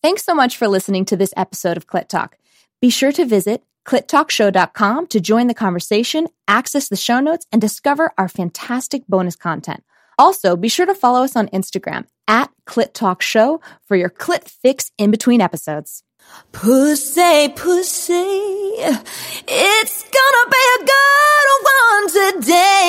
Thanks so much for listening to this episode of Clit Talk. Be sure to visit clittalkshow.com to join the conversation, access the show notes, and discover our fantastic bonus content. Also, be sure to follow us on Instagram at Clit Talk Show for your clit fix in between episodes. Pussy, pussy, it's gonna be a good one today.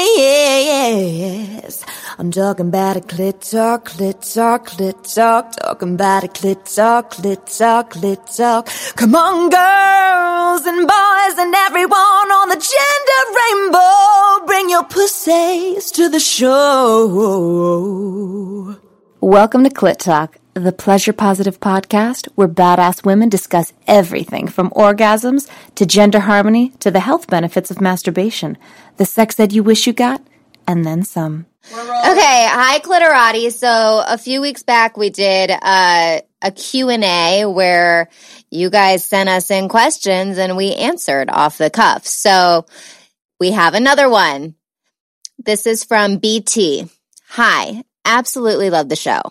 Yes. I'm talking about a clit talk, clit talk, clit talk. Talking about a clit talk, clit talk, clit talk. Come on, girls and boys and everyone on the gender rainbow, bring your pussies to the show. Welcome to Clit Talk, the Pleasure Positive podcast where badass women discuss everything from orgasms to gender harmony to the health benefits of masturbation, the sex that you wish you got, and then some. Okay, hi Cliterrati. So a few weeks back we did a Q&A where you guys sent us in questions and we answered off the cuff. So we have another one. This is from BT. Hi. Absolutely love the show.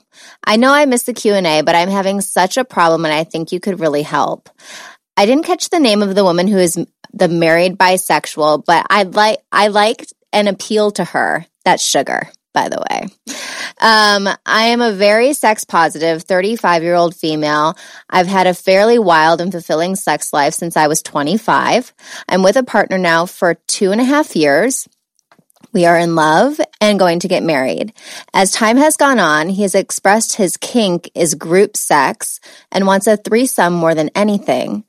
I know I missed the Q&A, but I'm having such a problem and I think you could really help. I didn't catch the name of the woman who is the married bisexual, but I liked an appeal to her. That's Sugar, by the way. I am a very sex positive 35-year-old female. I've had a fairly wild and fulfilling sex life since I was 25. I'm with a partner now for 2.5 years. We are in love and going to get married. As time has gone on, he has expressed his kink is group sex and wants a threesome more than anything.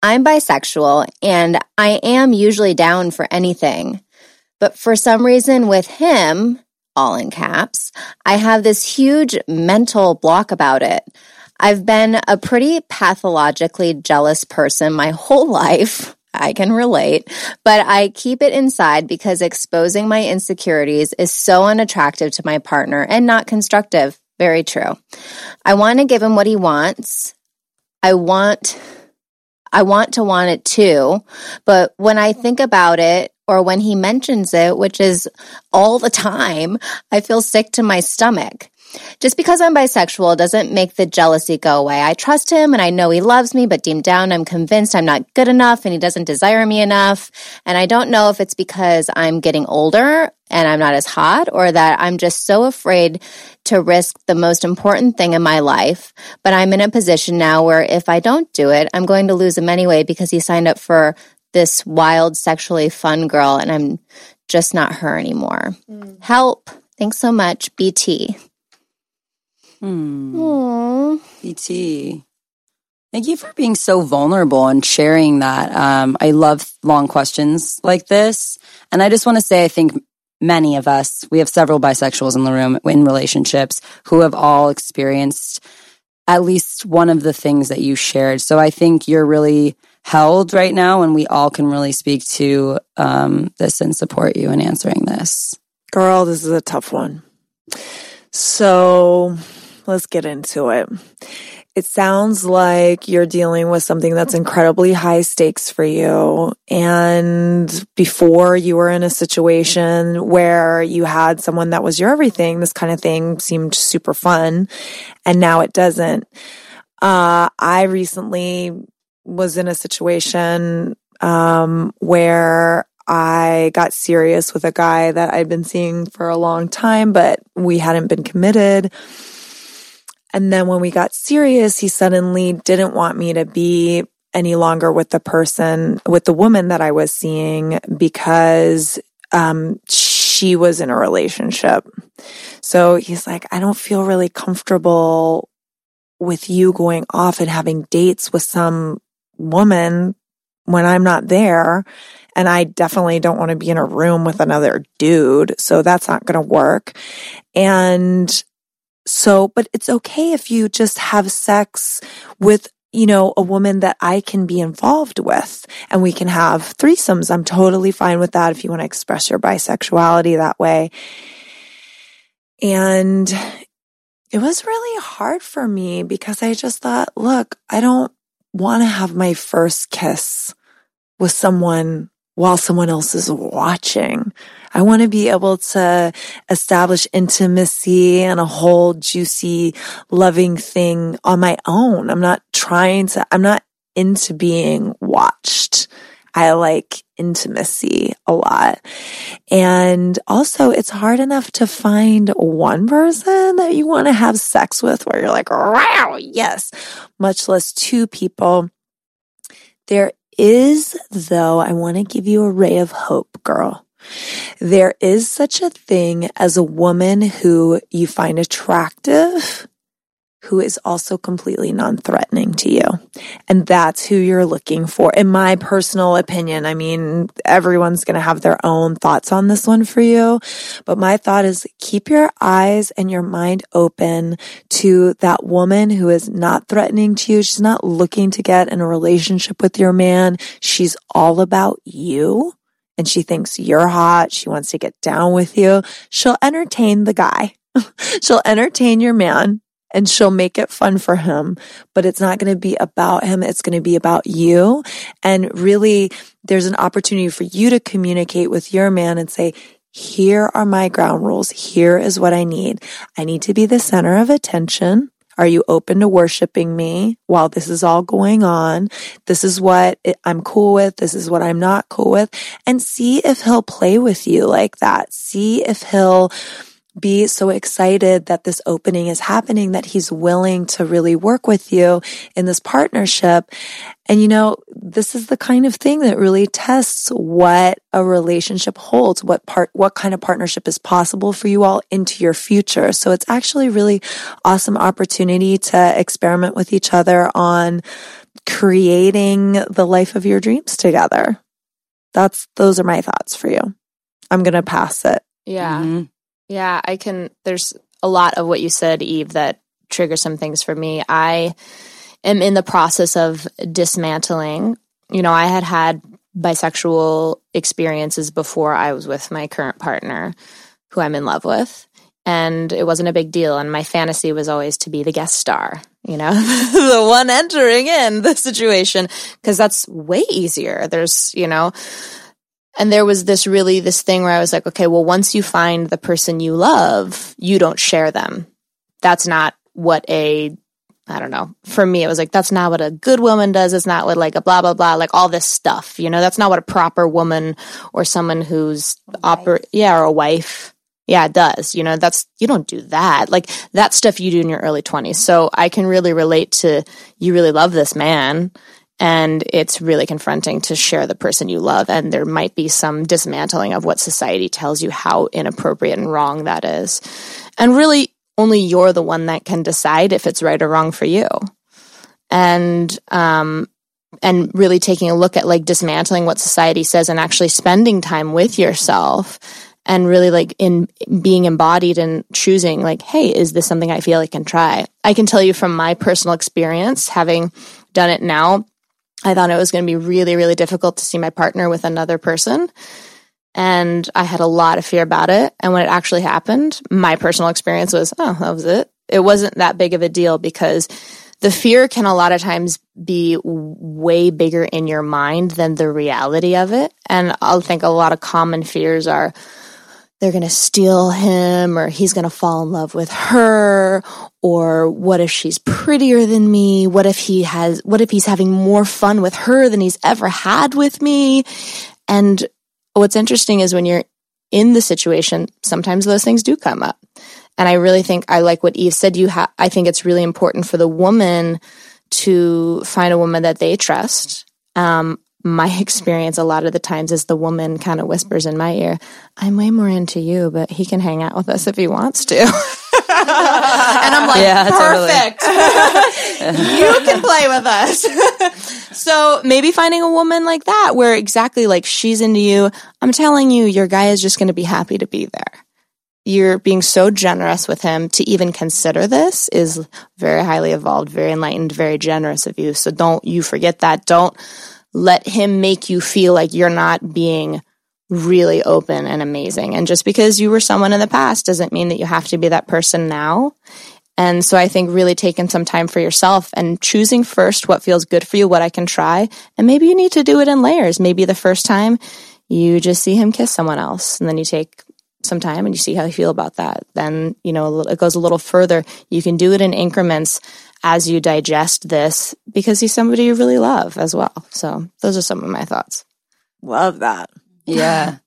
I'm bisexual and I am usually down for anything. But for some reason with him, all in caps, I have this huge mental block about it. I've been a pretty pathologically jealous person my whole life. I can relate, but I keep it inside because exposing my insecurities is so unattractive to my partner and not constructive. Very true. I want to give him what he wants. I want to want it too, but when I think about it or when he mentions it, which is all the time, I feel sick to my stomach. Just because I'm bisexual doesn't make the jealousy go away. I trust him and I know he loves me, but deep down I'm convinced I'm not good enough and he doesn't desire me enough. And I don't know if it's because I'm getting older and I'm not as hot or that I'm just so afraid to risk the most important thing in my life. But I'm in a position now where if I don't do it, I'm going to lose him anyway because he signed up for this wild, sexually fun girl and I'm just not her anymore. Help. Thanks so much, BT. BT. Thank you for being so vulnerable and sharing that. I love long questions like this. And I just want to say, I think many of us, we have several bisexuals in the room in relationships who have all experienced at least one of the things that you shared. So I think you're really held right now and we all can really speak to this and support you in answering this. Girl, this is a tough one. So let's get into it. It sounds like you're dealing with something that's incredibly high stakes for you. And before you were in a situation where you had someone that was your everything, this kind of thing seemed super fun. And now it doesn't. I recently was in a situation where I got serious with a guy that I'd been seeing for a long time, but we hadn't been committed. And then when we got serious, he suddenly didn't want me to be any longer with the woman that I was seeing because she was in a relationship. So he's like, I don't feel really comfortable with you going off and having dates with some woman when I'm not there. And I definitely don't want to be in a room with another dude. So that's not going to work. And so, but it's okay if you just have sex with, you know, a woman that I can be involved with and we can have threesomes. I'm totally fine with that if you want to express your bisexuality that way. And it was really hard for me because I just thought, look, I don't want to have my first kiss with someone while someone else is watching. I want to be able to establish intimacy and a whole juicy, loving thing on my own. I'm not into being watched. I like intimacy a lot. And also, it's hard enough to find one person that you want to have sex with where you're like, wow, yes, much less two people. There is, though, I want to give you a ray of hope, girl. There is such a thing as a woman who you find attractive, who is also completely non-threatening to you. And that's who you're looking for, in my personal opinion. I mean, everyone's going to have their own thoughts on this one for you. But my thought is keep your eyes and your mind open to that woman who is not threatening to you. She's not looking to get in a relationship with your man. She's all about you. And she thinks you're hot. She wants to get down with you. She'll entertain the guy. She'll entertain your man. And she'll make it fun for him, but it's not going to be about him. It's going to be about you. And really, there's an opportunity for you to communicate with your man and say, here are my ground rules. Here is what I need. I need to be the center of attention. Are you open to worshiping me while this is all going on? This is what I'm cool with. This is what I'm not cool with. And see if he'll play with you like that. See if he'll be so excited that this opening is happening, that he's willing to really work with you in this partnership. And you know, this is the kind of thing that really tests what a relationship holds, what kind of partnership is possible for you all into your future. So it's actually really awesome opportunity to experiment with each other on creating the life of your dreams together. Those are my thoughts for you. I'm going to pass it. Yeah. Mm-hmm. Yeah, there's a lot of what you said, Eve, that triggers some things for me. I am in the process of dismantling. You know, I had bisexual experiences before I was with my current partner, who I'm in love with, and it wasn't a big deal. And my fantasy was always to be the guest star, you know, the one entering in the situation, because that's way easier. There's, you know... And there was this thing where I was like, okay, well, once you find the person you love, you don't share them. That's not what for me, it was like, that's not what a good woman does. It's not what like a blah, blah, blah, like all this stuff, you know, that's not what a proper woman or someone who's or a wife. Yeah, it does. You know, you don't do that. Like that stuff you do in your early 20s. So I can really relate to, you really love this man. And it's really confronting to share the person you love. And there might be some dismantling of what society tells you how inappropriate and wrong that is. And really, only you're the one that can decide if it's right or wrong for you. And really taking a look at like dismantling what society says and actually spending time with yourself and really like in being embodied and choosing like, hey, is this something I feel I can try? I can tell you from my personal experience, having done it now, I thought it was going to be really, really difficult to see my partner with another person. And I had a lot of fear about it. And when it actually happened, my personal experience was, oh, that was it. It wasn't that big of a deal because the fear can a lot of times be way bigger in your mind than the reality of it. And I think a lot of common fears are they're going to steal him or he's going to fall in love with her. Or what if she's prettier than me? What if he's having more fun with her than he's ever had with me? And what's interesting is when you're in the situation, sometimes those things do come up. And I really think I like what Eve said. I think it's really important for the woman to find a woman that they trust. My experience a lot of the times is the woman kind of whispers in my ear, I'm way more into you, but he can hang out with us if he wants to. And I'm like, yeah, perfect. Totally. You can play with us. So maybe finding a woman like that where exactly like she's into you. I'm telling you, your guy is just going to be happy to be there. You're being so generous with him to even consider this is very highly evolved, very enlightened, very generous of you. So don't you forget that. Don't let him make you feel like you're not being really open and amazing. And just because you were someone in the past doesn't mean that you have to be that person now. And so I think really taking some time for yourself and choosing first what feels good for you, what I can try. And maybe you need to do it in layers. Maybe the first time you just see him kiss someone else, and then you take some time and you see how you feel about that. Then, you know, it goes a little further. You can do it in increments as you digest this, because he's somebody you really love as well. So those are some of my thoughts. Love that. Yeah.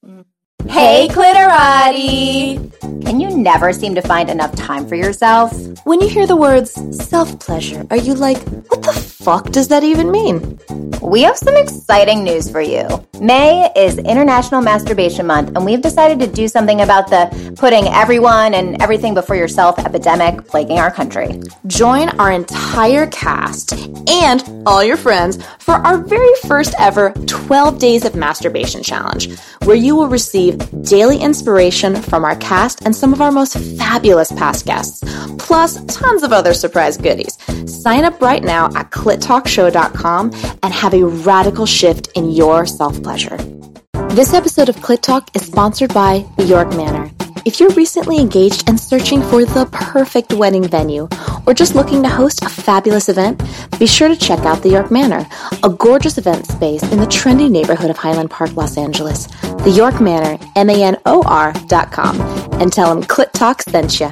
Hey, Cliterrati! Can you never seem to find enough time for yourself? When you hear the words self-pleasure, are you like, what the fuck does that even mean? We have some exciting news for you. May is International Masturbation Month, and we've decided to do something about the putting everyone and everything before yourself epidemic plaguing our country. Join our entire cast and all your friends for our very first ever 12 Days of Masturbation Challenge, where you will receive daily inspiration from our cast and some of our most fabulous past guests, plus tons of other surprise goodies. Sign up right now at clittalkshow.com and have a radical shift in your self-pleasure. This episode of Clit Talk is sponsored by the York Manor. If you're recently engaged and searching for the perfect wedding venue, or just looking to host a fabulous event, be sure to check out the York Manor, a gorgeous event space in the trendy neighborhood of Highland Park, Los Angeles. The York Manor, manor.com, and tell them Clit Talk sent you.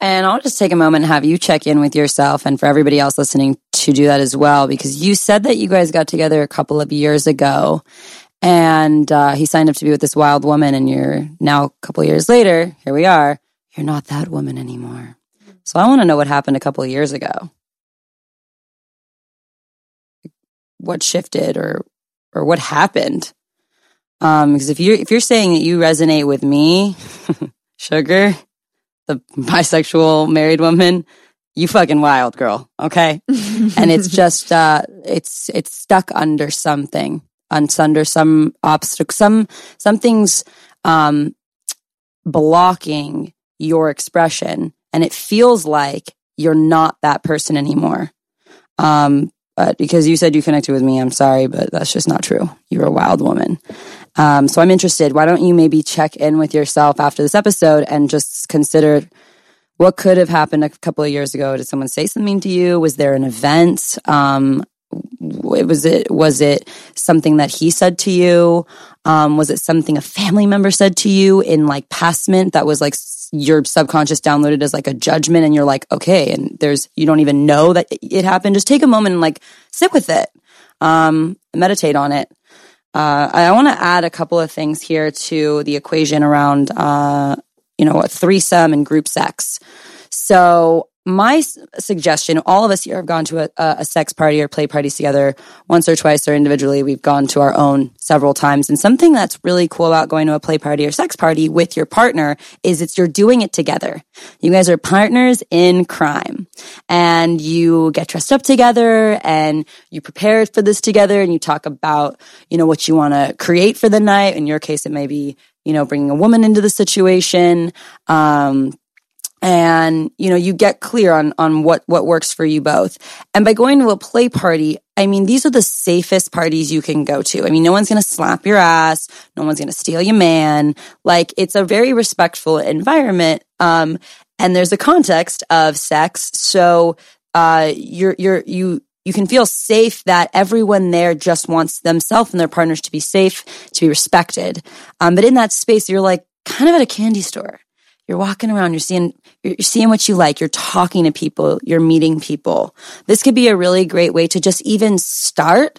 And I'll just take a moment and have you check in with yourself, and for everybody else listening to do that as well, because you said that you guys got together a couple of years ago. And he signed up to be with this wild woman, and you're now, a couple years later, here we are, you're not that woman anymore. So I want to know what happened a couple of years ago. What shifted or what happened? Because if you're saying that you resonate with me, Sugar, the bisexual married woman, you fucking wild, girl, okay? And it's just, it's stuck under something. Under some obstacle, something's blocking your expression, and it feels like you're not that person anymore. But because you said you connected with me, I'm sorry, but that's just not true. You're a wild woman. So I'm interested. Why don't you maybe check in with yourself after this episode and just consider what could have happened a couple of years ago? Did someone say something to you? Was there an event? Was it something that he said to you? Was it something a family member said to you in like passment that was like your subconscious downloaded as like a judgment, and you're like, okay, and you don't even know that it happened. Just take a moment and like sit with it, meditate on it. I want to add a couple of things here to the equation around, a threesome and group sex. So my suggestion, all of us here have gone to a sex party or play parties together once or twice, or individually we've gone to our own several times. And something that's really cool about going to a play party or sex party with your partner is you're doing it together. You guys are partners in crime, and you get dressed up together, and you prepare for this together, and you talk about, what you want to create for the night. In your case, it may be, bringing a woman into the situation, and, you get clear on what works for you both. And by going to a play party, I mean, these are the safest parties you can go to. I mean, no one's going to slap your ass. No one's going to steal your man. Like, it's a very respectful environment. And there's a context of sex. So, you can feel safe that everyone there just wants themselves and their partners to be safe, to be respected. But in that space, you're like kind of at a candy store. You're walking around, you're seeing what you like, you're talking to people, you're meeting people. This could be a really great way to just even start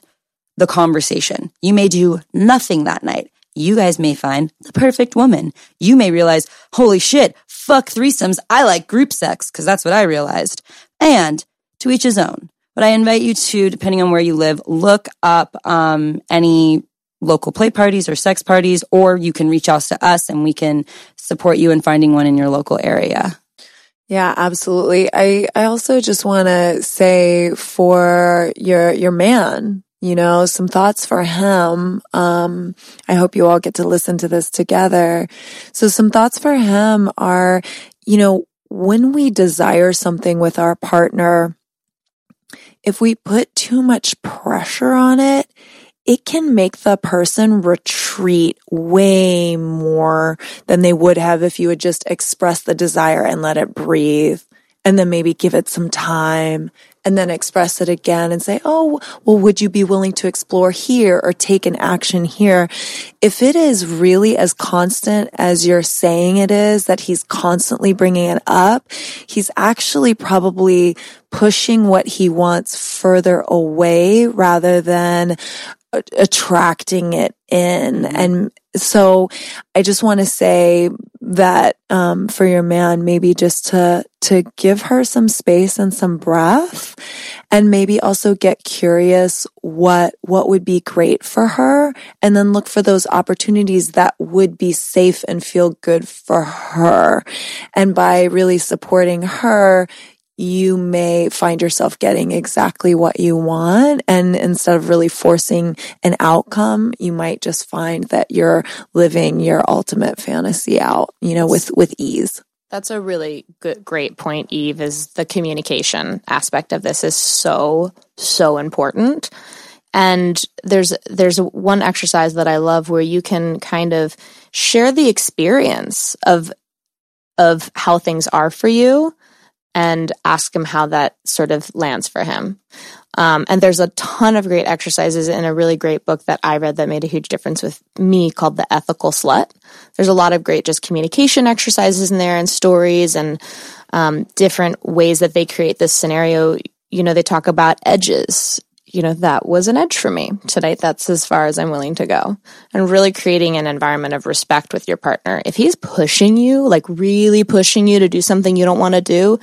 the conversation. You may do nothing that night. You guys may find the perfect woman. You may realize, holy shit, fuck threesomes, I like group sex, because that's what I realized. And to each his own. But I invite you to, depending on where you live, look up any local play parties or sex parties, or you can reach out to us and we can support you in finding one in your local area. Yeah, absolutely. I also just want to say for your man, some thoughts for him. I hope you all get to listen to this together. So some thoughts for him are, when we desire something with our partner, if we put too much pressure on it, it can make the person retreat way more than they would have if you had just expressed the desire and let it breathe and then maybe give it some time and then express it again and say, oh, well, would you be willing to explore here or take an action here? If it is really as constant as you're saying it is, that he's constantly bringing it up, he's actually probably pushing what he wants further away rather than attracting it in. And so I just want to say that, for your man, maybe just to give her some space and some breath, and maybe also get curious what would be great for her, and then look for those opportunities that would be safe and feel good for her. And by really supporting her, you may find yourself getting exactly what you want. And instead of really forcing an outcome, you might just find that you're living your ultimate fantasy out, you know, with ease. That's a really good, great point, Eve, is the communication aspect of this is so important. And there's one exercise that I love where you can kind of share the experience of how things are for you, and ask him how that sort of lands for him. And there's a ton of great exercises in a really great book that I read that made a huge difference with me called The Ethical Slut. There's a lot of great just communication exercises in there and stories and different ways that they create this scenario. You know, they talk about edges. You know, that was an edge for me tonight. That's as far as I'm willing to go. And really creating an environment of respect with your partner. If he's pushing you, like really pushing you to do something you don't want to do,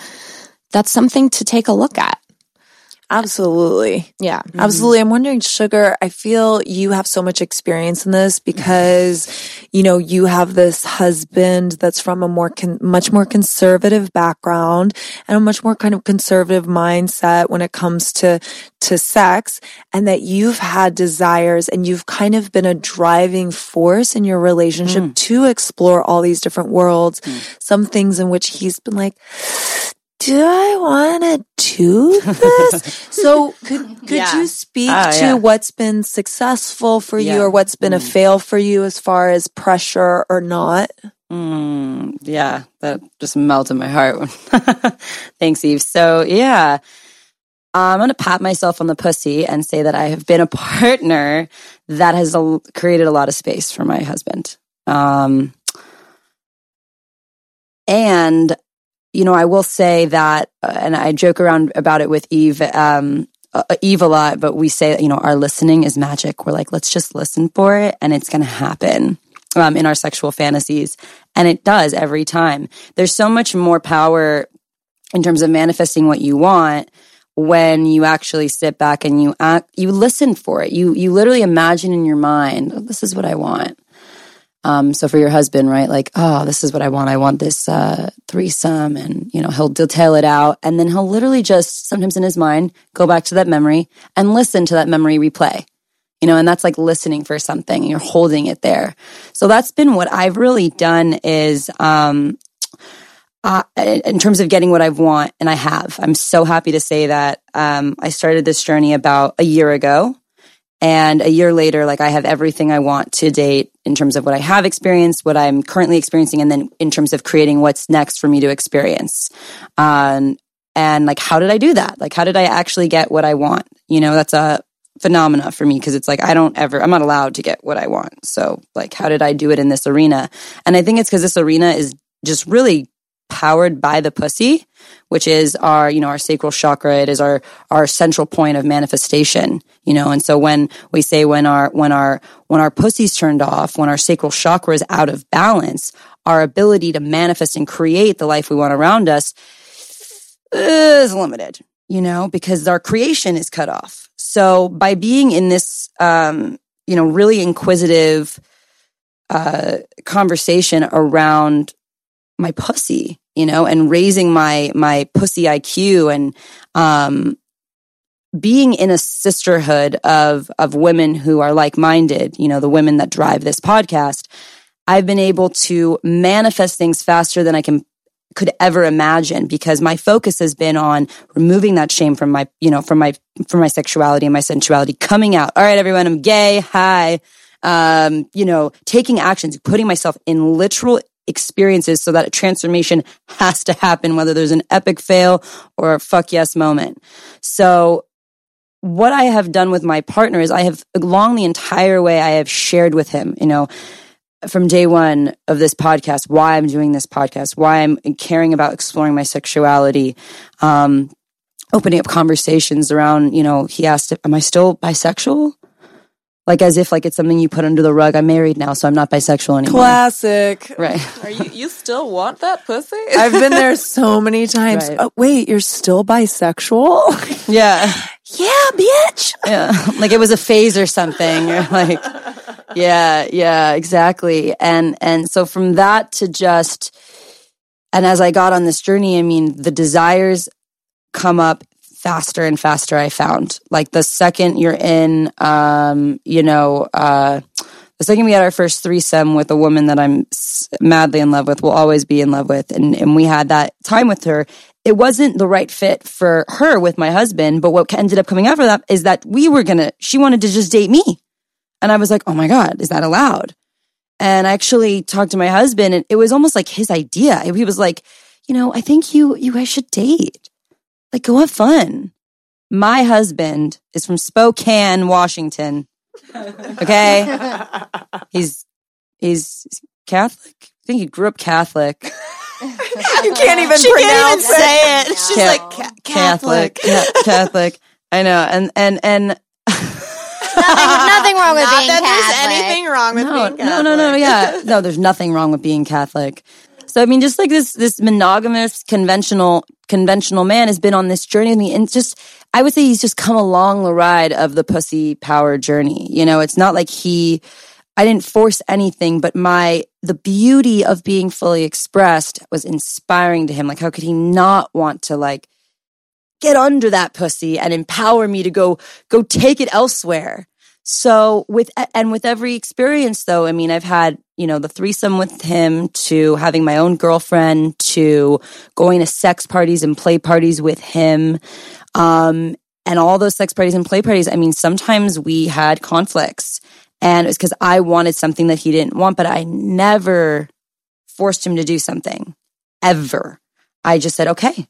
that's something to take a look at. Absolutely. Yeah. Mm-hmm. Absolutely. I'm wondering, Sugar, I feel you have so much experience in this because, you know, you have this husband that's from a much more conservative background and a much more kind of conservative mindset when it comes to sex, and that you've had desires and you've kind of been a driving force in your relationship to explore all these different worlds. Some things in which he's been like, do I want to do this? So could you speak to what's been successful for you or what's been a fail for you as far as pressure or not? Yeah, that just melted my heart. Thanks, Eve. So yeah, I'm going to pat myself on the pussy and say that I have been a partner that has created a lot of space for my husband. And you know, I will say that, and I joke around about it with Eve a lot, but we say, you know, our listening is magic. We're like, let's just listen for it, and it's going to happen in our sexual fantasies. And it does every time. There's so much more power in terms of manifesting what you want when you actually sit back and you listen for it. You literally imagine in your mind, oh, this is what I want. So for your husband, right? Like, oh, this is what I want. I want this threesome, and you know, he'll detail it out, and then he'll literally just sometimes in his mind go back to that memory and listen to that memory replay. You know, and that's like listening for something, and you're holding it there. So that's been what I've really done is in terms of getting what I want, and I have. I'm so happy to say that I started this journey about a year ago. And a year later, like I have everything I want to date in terms of what I have experienced, what I'm currently experiencing, and then in terms of creating what's next for me to experience. And like, how did I do that? Like, how did I actually get what I want? You know, that's a phenomena for me because it's like, I'm not allowed to get what I want. So like, how did I do it in this arena? And I think it's because this arena is just really powered by the pussy, which is our, you know, our sacral chakra. It is our central point of manifestation, you know. And so when we say when our pussy's turned off, when our sacral chakra is out of balance, our ability to manifest and create the life we want around us is limited, you know, because our creation is cut off. So by being in this, you know, really inquisitive conversation around my pussy, you know, and raising my pussy IQ and being in a sisterhood of women who are like-minded, you know, the women that drive this podcast, I've been able to manifest things faster than I could ever imagine because my focus has been on removing that shame from my, you know, from my sexuality and my sensuality, coming out. All right, everyone, I'm gay. Hi. You know, taking actions, putting myself in literal experiences so that a transformation has to happen, whether there's an epic fail or a fuck yes moment. So what I have done with my partner is I have, along the entire way, I have shared with him, you know, from day one of this podcast, why I'm doing this podcast, why I'm caring about exploring my sexuality, opening up conversations around, you know, he asked, am I still bisexual? Like as if like it's something you put under the rug. I'm married now, so I'm not bisexual anymore. Classic. Right. Are you still want that pussy? I've been there so many times. Right. Oh, wait, you're still bisexual? Yeah. Yeah, bitch. Yeah. Like it was a phase or something. Like, yeah, exactly. And so from that to just, and as I got on this journey, I mean, the desires come up faster and faster, I found. Like the second you're in, the second we had our first threesome with a woman that I'm madly in love with, will always be in love with, and we had that time with her, it wasn't the right fit for her with my husband, but what ended up coming out of that is that she wanted to just date me. And I was like, oh my God, is that allowed? And I actually talked to my husband, and it was almost like his idea. He was like, you know, I think you guys should date. Like, go have fun. My husband is from Spokane, Washington. Okay? He's Catholic. I think he grew up Catholic. You can't even pronounce it. She's like, Catholic. Catholic. I know. And Nothing wrong with being Catholic. Not that there's anything wrong with being Catholic. No, yeah. No, there's nothing wrong with being Catholic. So I mean, just like this monogamous, conventional man has been on this journey with me, and just I would say he's just come along the ride of the pussy power journey. You know, it's not like I didn't force anything, but the beauty of being fully expressed was inspiring to him. Like, how could he not want to like get under that pussy and empower me to go take it elsewhere? So with every experience though, I mean, I've had, you know, the threesome with him, to having my own girlfriend, to going to sex parties and play parties with him. And all those sex parties and play parties, I mean, sometimes we had conflicts, and it was because I wanted something that he didn't want, but I never forced him to do something, ever. I just said, okay,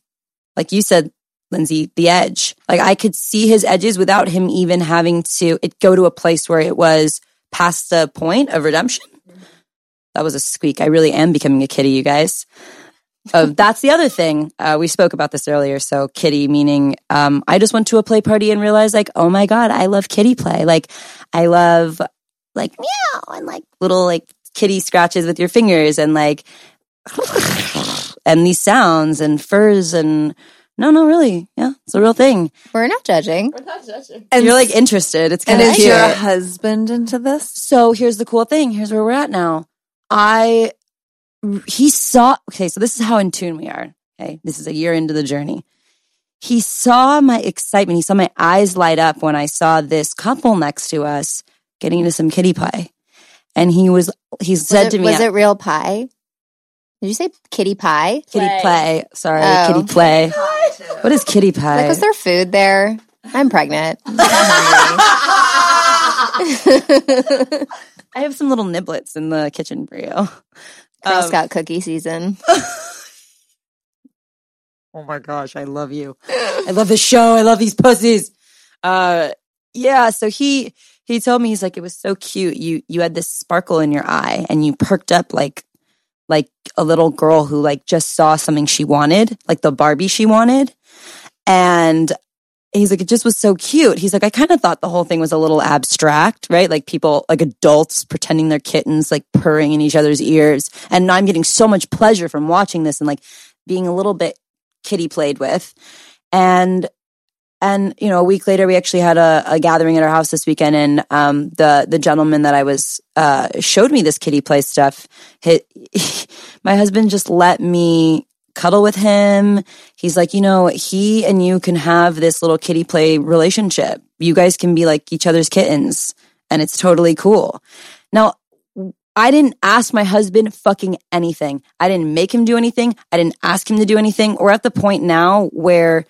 like you said, Lindsay, the edge. Like I could see his edges without him even having to go to a place where it was past the point of redemption. That was a squeak. I really am becoming a kitty, you guys. That's the other thing. We spoke about this earlier. So kitty meaning I just went to a play party and realized like, oh my God, I love kitty play. Like I love like meow and like little like kitty scratches with your fingers and like and these sounds and furs and No, really. Yeah, it's a real thing. We're not judging. And you're like interested. It's kind of cute. And is your husband into this? So here's the cool thing. Here's where we're at now. So this is how in tune we are. Okay, this is a year into the journey. He saw my excitement. He saw my eyes light up when I saw this couple next to us getting into some kiddie pie. And he said to me. Was it real pie? Did you say kitty pie? Kitty play. Sorry, oh. Kitty play. What is kitty pie? Like, was there food there? I'm pregnant. I have some little niblets in the kitchen for you. Girl Scout cookie season. Oh my gosh, I love you. I love this show. I love these pussies. Yeah, so he told me, he's like, it was so cute. You had this sparkle in your eye and you perked up like a little girl who like just saw something she wanted, like the Barbie she wanted. And he's like, it just was so cute. He's like, I kind of thought the whole thing was a little abstract, right? Like people, like adults pretending they're kittens, like purring in each other's ears. And I'm getting so much pleasure from watching this and like being a little bit kitty played with. And you know, a week later, we actually had a gathering at our house this weekend, and the gentleman that I was showed me this kiddie play stuff. My husband just let me cuddle with him. He's like, you know, he and you can have this little kiddie play relationship. You guys can be like each other's kittens, and it's totally cool. Now, I didn't ask my husband fucking anything. I didn't make him do anything. I didn't ask him to do anything. We're at the point now where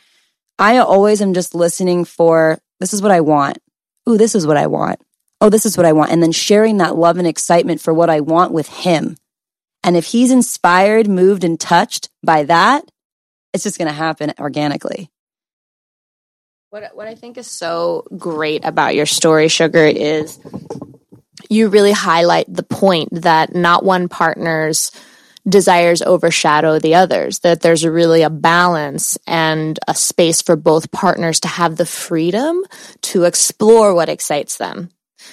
I always am just listening for, this is what I want. Ooh, this is what I want. Oh, this is what I want. And then sharing that love and excitement for what I want with him. And if he's inspired, moved, and touched by that, it's just going to happen organically. What I think is so great about your story, Sugar, is you really highlight the point that not one partner's desires overshadow the others, that there's really a balance and a space for both partners to have the freedom to explore what excites them.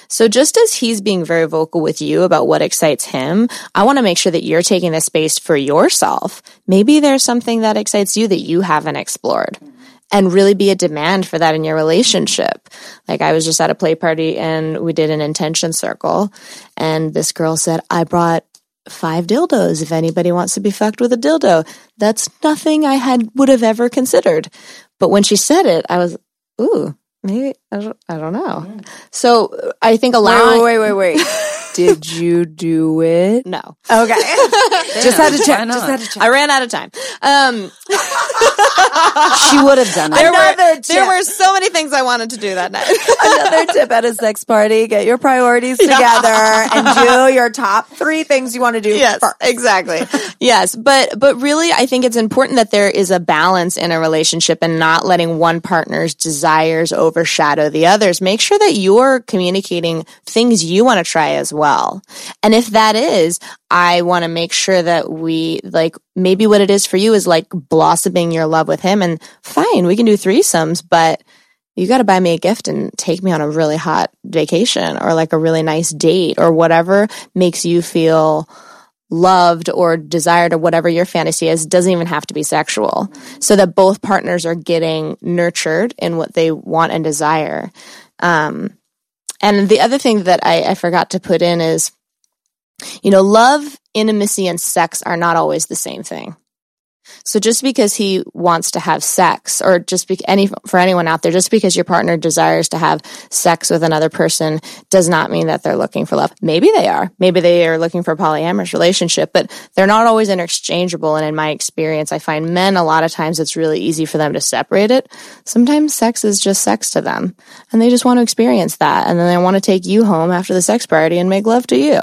So just as he's being very vocal with you about what excites him, I want to make sure that you're taking the space for yourself. Maybe there's something that excites you that you haven't explored. And really be a demand for that in your relationship. Like, I was just at a play party and we did an intention circle. And this girl said, I brought 5 dildos if anybody wants to be fucked with a dildo. That's nothing I would have ever considered. But when she said it, I was, ooh, maybe, I don't know. So I think allowing... Wait. Did you do it? No. Okay. Just had to check. I ran out of time. She would have done it. There were so many things I wanted to do that night. Another tip at a sex party: get your priorities together and do your top 3 things you want to do. Yes, first. Exactly. Yes, but really, I think it's important that there is a balance in a relationship and not letting one partner's desires overshadow the others. Make sure that you're communicating things you want to try as well, and if that is, I want to make sure that we, like, maybe what it is for you is like blossoming your love with him, and fine, we can do threesomes, but you got to buy me a gift and take me on a really hot vacation or like a really nice date or whatever makes you feel loved or desired or whatever your fantasy is. It doesn't even have to be sexual, so that both partners are getting nurtured in what they want and desire. And the other thing that I forgot to put in is, you know, love, intimacy, and sex are not always the same thing. So just because he wants to have sex, or for anyone out there, just because your partner desires to have sex with another person does not mean that they're looking for love. Maybe they are. Maybe they are looking for a polyamorous relationship, but they're not always interchangeable. And in my experience, I find men, a lot of times it's really easy for them to separate it. Sometimes sex is just sex to them, and they just want to experience that. And then they want to take you home after the sex party and make love to you.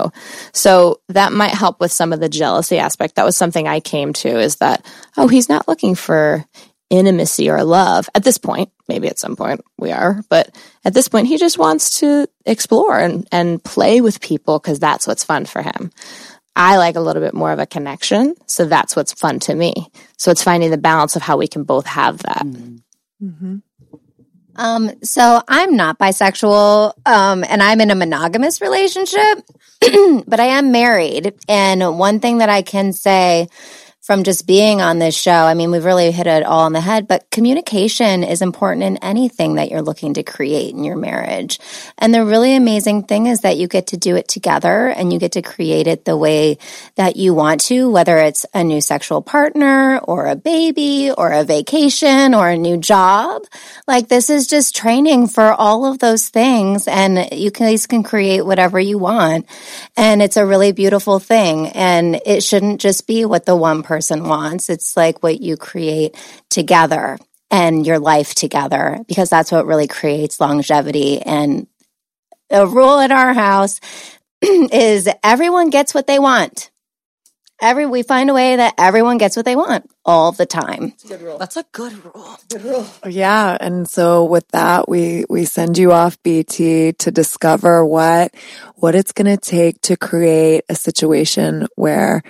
So that might help with some of the jealousy aspect. That was something I came to, is that, oh, he's not looking for intimacy or love at this point. Maybe at some point we are, but at this point he just wants to explore and play with people because that's what's fun for him. I like a little bit more of a connection, so that's what's fun to me. So it's finding the balance of how we can both have that. Mm-hmm. So I'm not bisexual, and I'm in a monogamous relationship, but I am married. And one thing that I can say from just being on this show, I mean, we've really hit it all on the head, but communication is important in anything that you're looking to create in your marriage. And the really amazing thing is that you get to do it together and you get to create it the way that you want to, whether it's a new sexual partner or a baby or a vacation or a new job. Like, this is just training for all of those things, and you guys can create whatever you want. And it's a really beautiful thing, and it shouldn't just be what the one person wants. It's like what you create together and your life together, because that's what really creates longevity. And a rule in our house is everyone gets what they want. We find a way that everyone gets what they want all the time. That's a good rule. Yeah. And so with that, we send you off, BT, to discover what it's going to take to create a situation where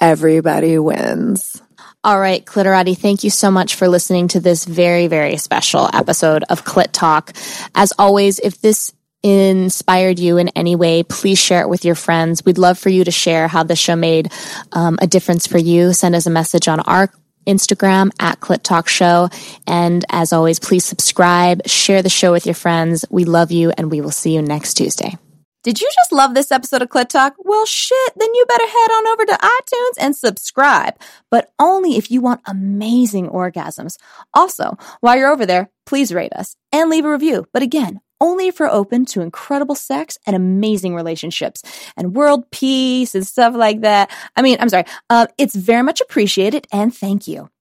everybody wins. All right, Cliterrati, thank you so much for listening to this very, very special episode of Clit Talk. As always, if this inspired you in any way, please share it with your friends. We'd love for you to share how this show made a difference for you. Send us a message on our Instagram at Clit Talk Show. And as always, please subscribe, share the show with your friends. We love you, and we will see you next Tuesday. Did you just love this episode of Clit Talk? Well, shit, then you better head on over to iTunes and subscribe, but only if you want amazing orgasms. Also, while you're over there, please rate us and leave a review. But again, only if you're open to incredible sex and amazing relationships and world peace and stuff like that. I'm sorry. It's very much appreciated, and thank you.